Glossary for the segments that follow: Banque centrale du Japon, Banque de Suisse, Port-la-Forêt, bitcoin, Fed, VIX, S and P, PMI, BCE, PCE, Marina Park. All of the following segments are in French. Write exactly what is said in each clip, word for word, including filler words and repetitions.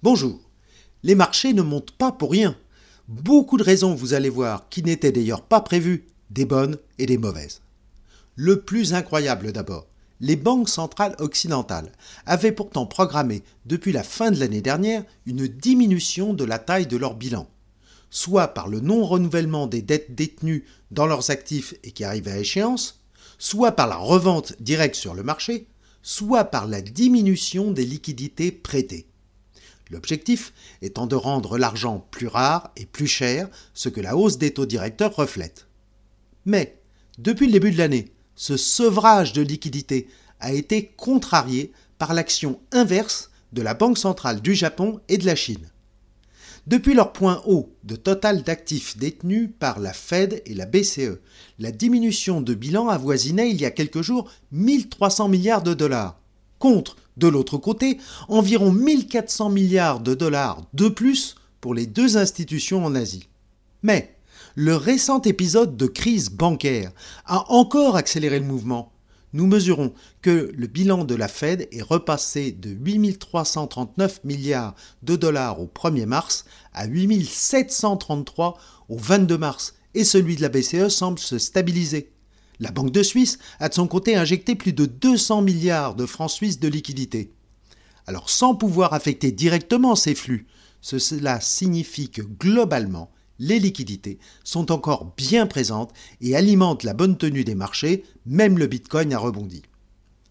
Bonjour, les marchés ne montent pas pour rien. Beaucoup de raisons, vous allez voir, qui n'étaient d'ailleurs pas prévues, des bonnes et des mauvaises. Le plus incroyable d'abord, les banques centrales occidentales avaient pourtant programmé depuis la fin de l'année dernière une diminution de la taille de leur bilan, soit par le non-renouvellement des dettes détenues dans leurs actifs et qui arrivent à échéance, soit par la revente directe sur le marché, soit par la diminution des liquidités prêtées. L'objectif étant de rendre l'argent plus rare et plus cher, ce que la hausse des taux directeurs reflète. Mais, depuis le début de l'année, ce sevrage de liquidités a été contrarié par l'action inverse de la Banque centrale du Japon et de la Chine. Depuis leur point haut de total d'actifs détenus par la Fed et la B C E, la diminution de bilan avoisinait il y a quelques jours mille trois cents milliards de dollars, contre, de l'autre côté, environ mille quatre cents milliards de dollars de plus pour les deux institutions en Asie. Mais le récent épisode de crise bancaire a encore accéléré le mouvement. Nous mesurons que le bilan de la Fed est repassé de huit mille trois cent trente-neuf milliards de dollars au premier mars à huit mille sept cent trente-trois au vingt-deux mars et celui de la B C E semble se stabiliser. La Banque de Suisse a de son côté injecté plus de deux cents milliards de francs suisses de liquidités. Alors sans pouvoir affecter directement ces flux, cela signifie que globalement, les liquidités sont encore bien présentes et alimentent la bonne tenue des marchés, même le bitcoin a rebondi.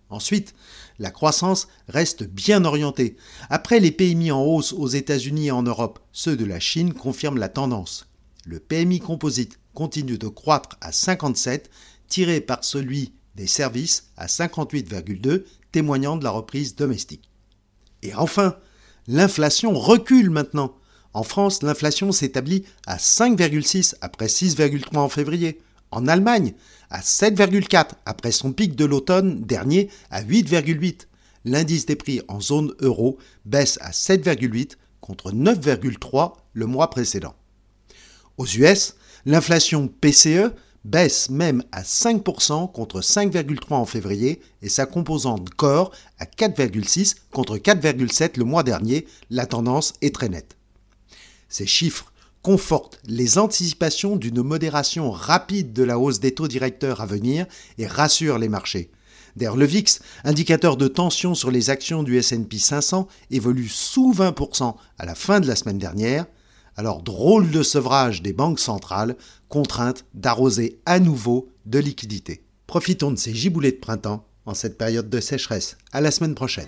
Ensuite, la croissance reste bien orientée. Après les P M I en hausse aux États-Unis et en Europe, ceux de la Chine confirment la tendance. Le P M I composite continue de croître à cinquante-sept, tiré par celui des services à cinquante-huit virgule deux, témoignant de la reprise domestique. Et enfin, l'inflation recule maintenant. En France, l'inflation s'établit à cinq virgule six après six virgule trois en février. En Allemagne, à sept virgule quatre après son pic de l'automne dernier à huit virgule huit. L'indice des prix en zone euro baisse à sept virgule huit contre neuf virgule trois le mois précédent. Aux U S, l'inflation P C E baisse même à cinq pour cent contre cinq virgule trois en février et sa composante corps à quatre virgule six contre quatre virgule sept le mois dernier, la tendance est très nette. Ces chiffres confortent les anticipations d'une modération rapide de la hausse des taux directeurs à venir et rassurent les marchés. D'ailleurs, le V I X, indicateur de tension sur les actions du S and P cinq cents, évolue sous vingt pour cent à la fin de la semaine dernière. Alors, drôle de sevrage des banques centrales, contraintes d'arroser à nouveau de liquidités. Profitons de ces giboulées de printemps en cette période de sécheresse. À la semaine prochaine.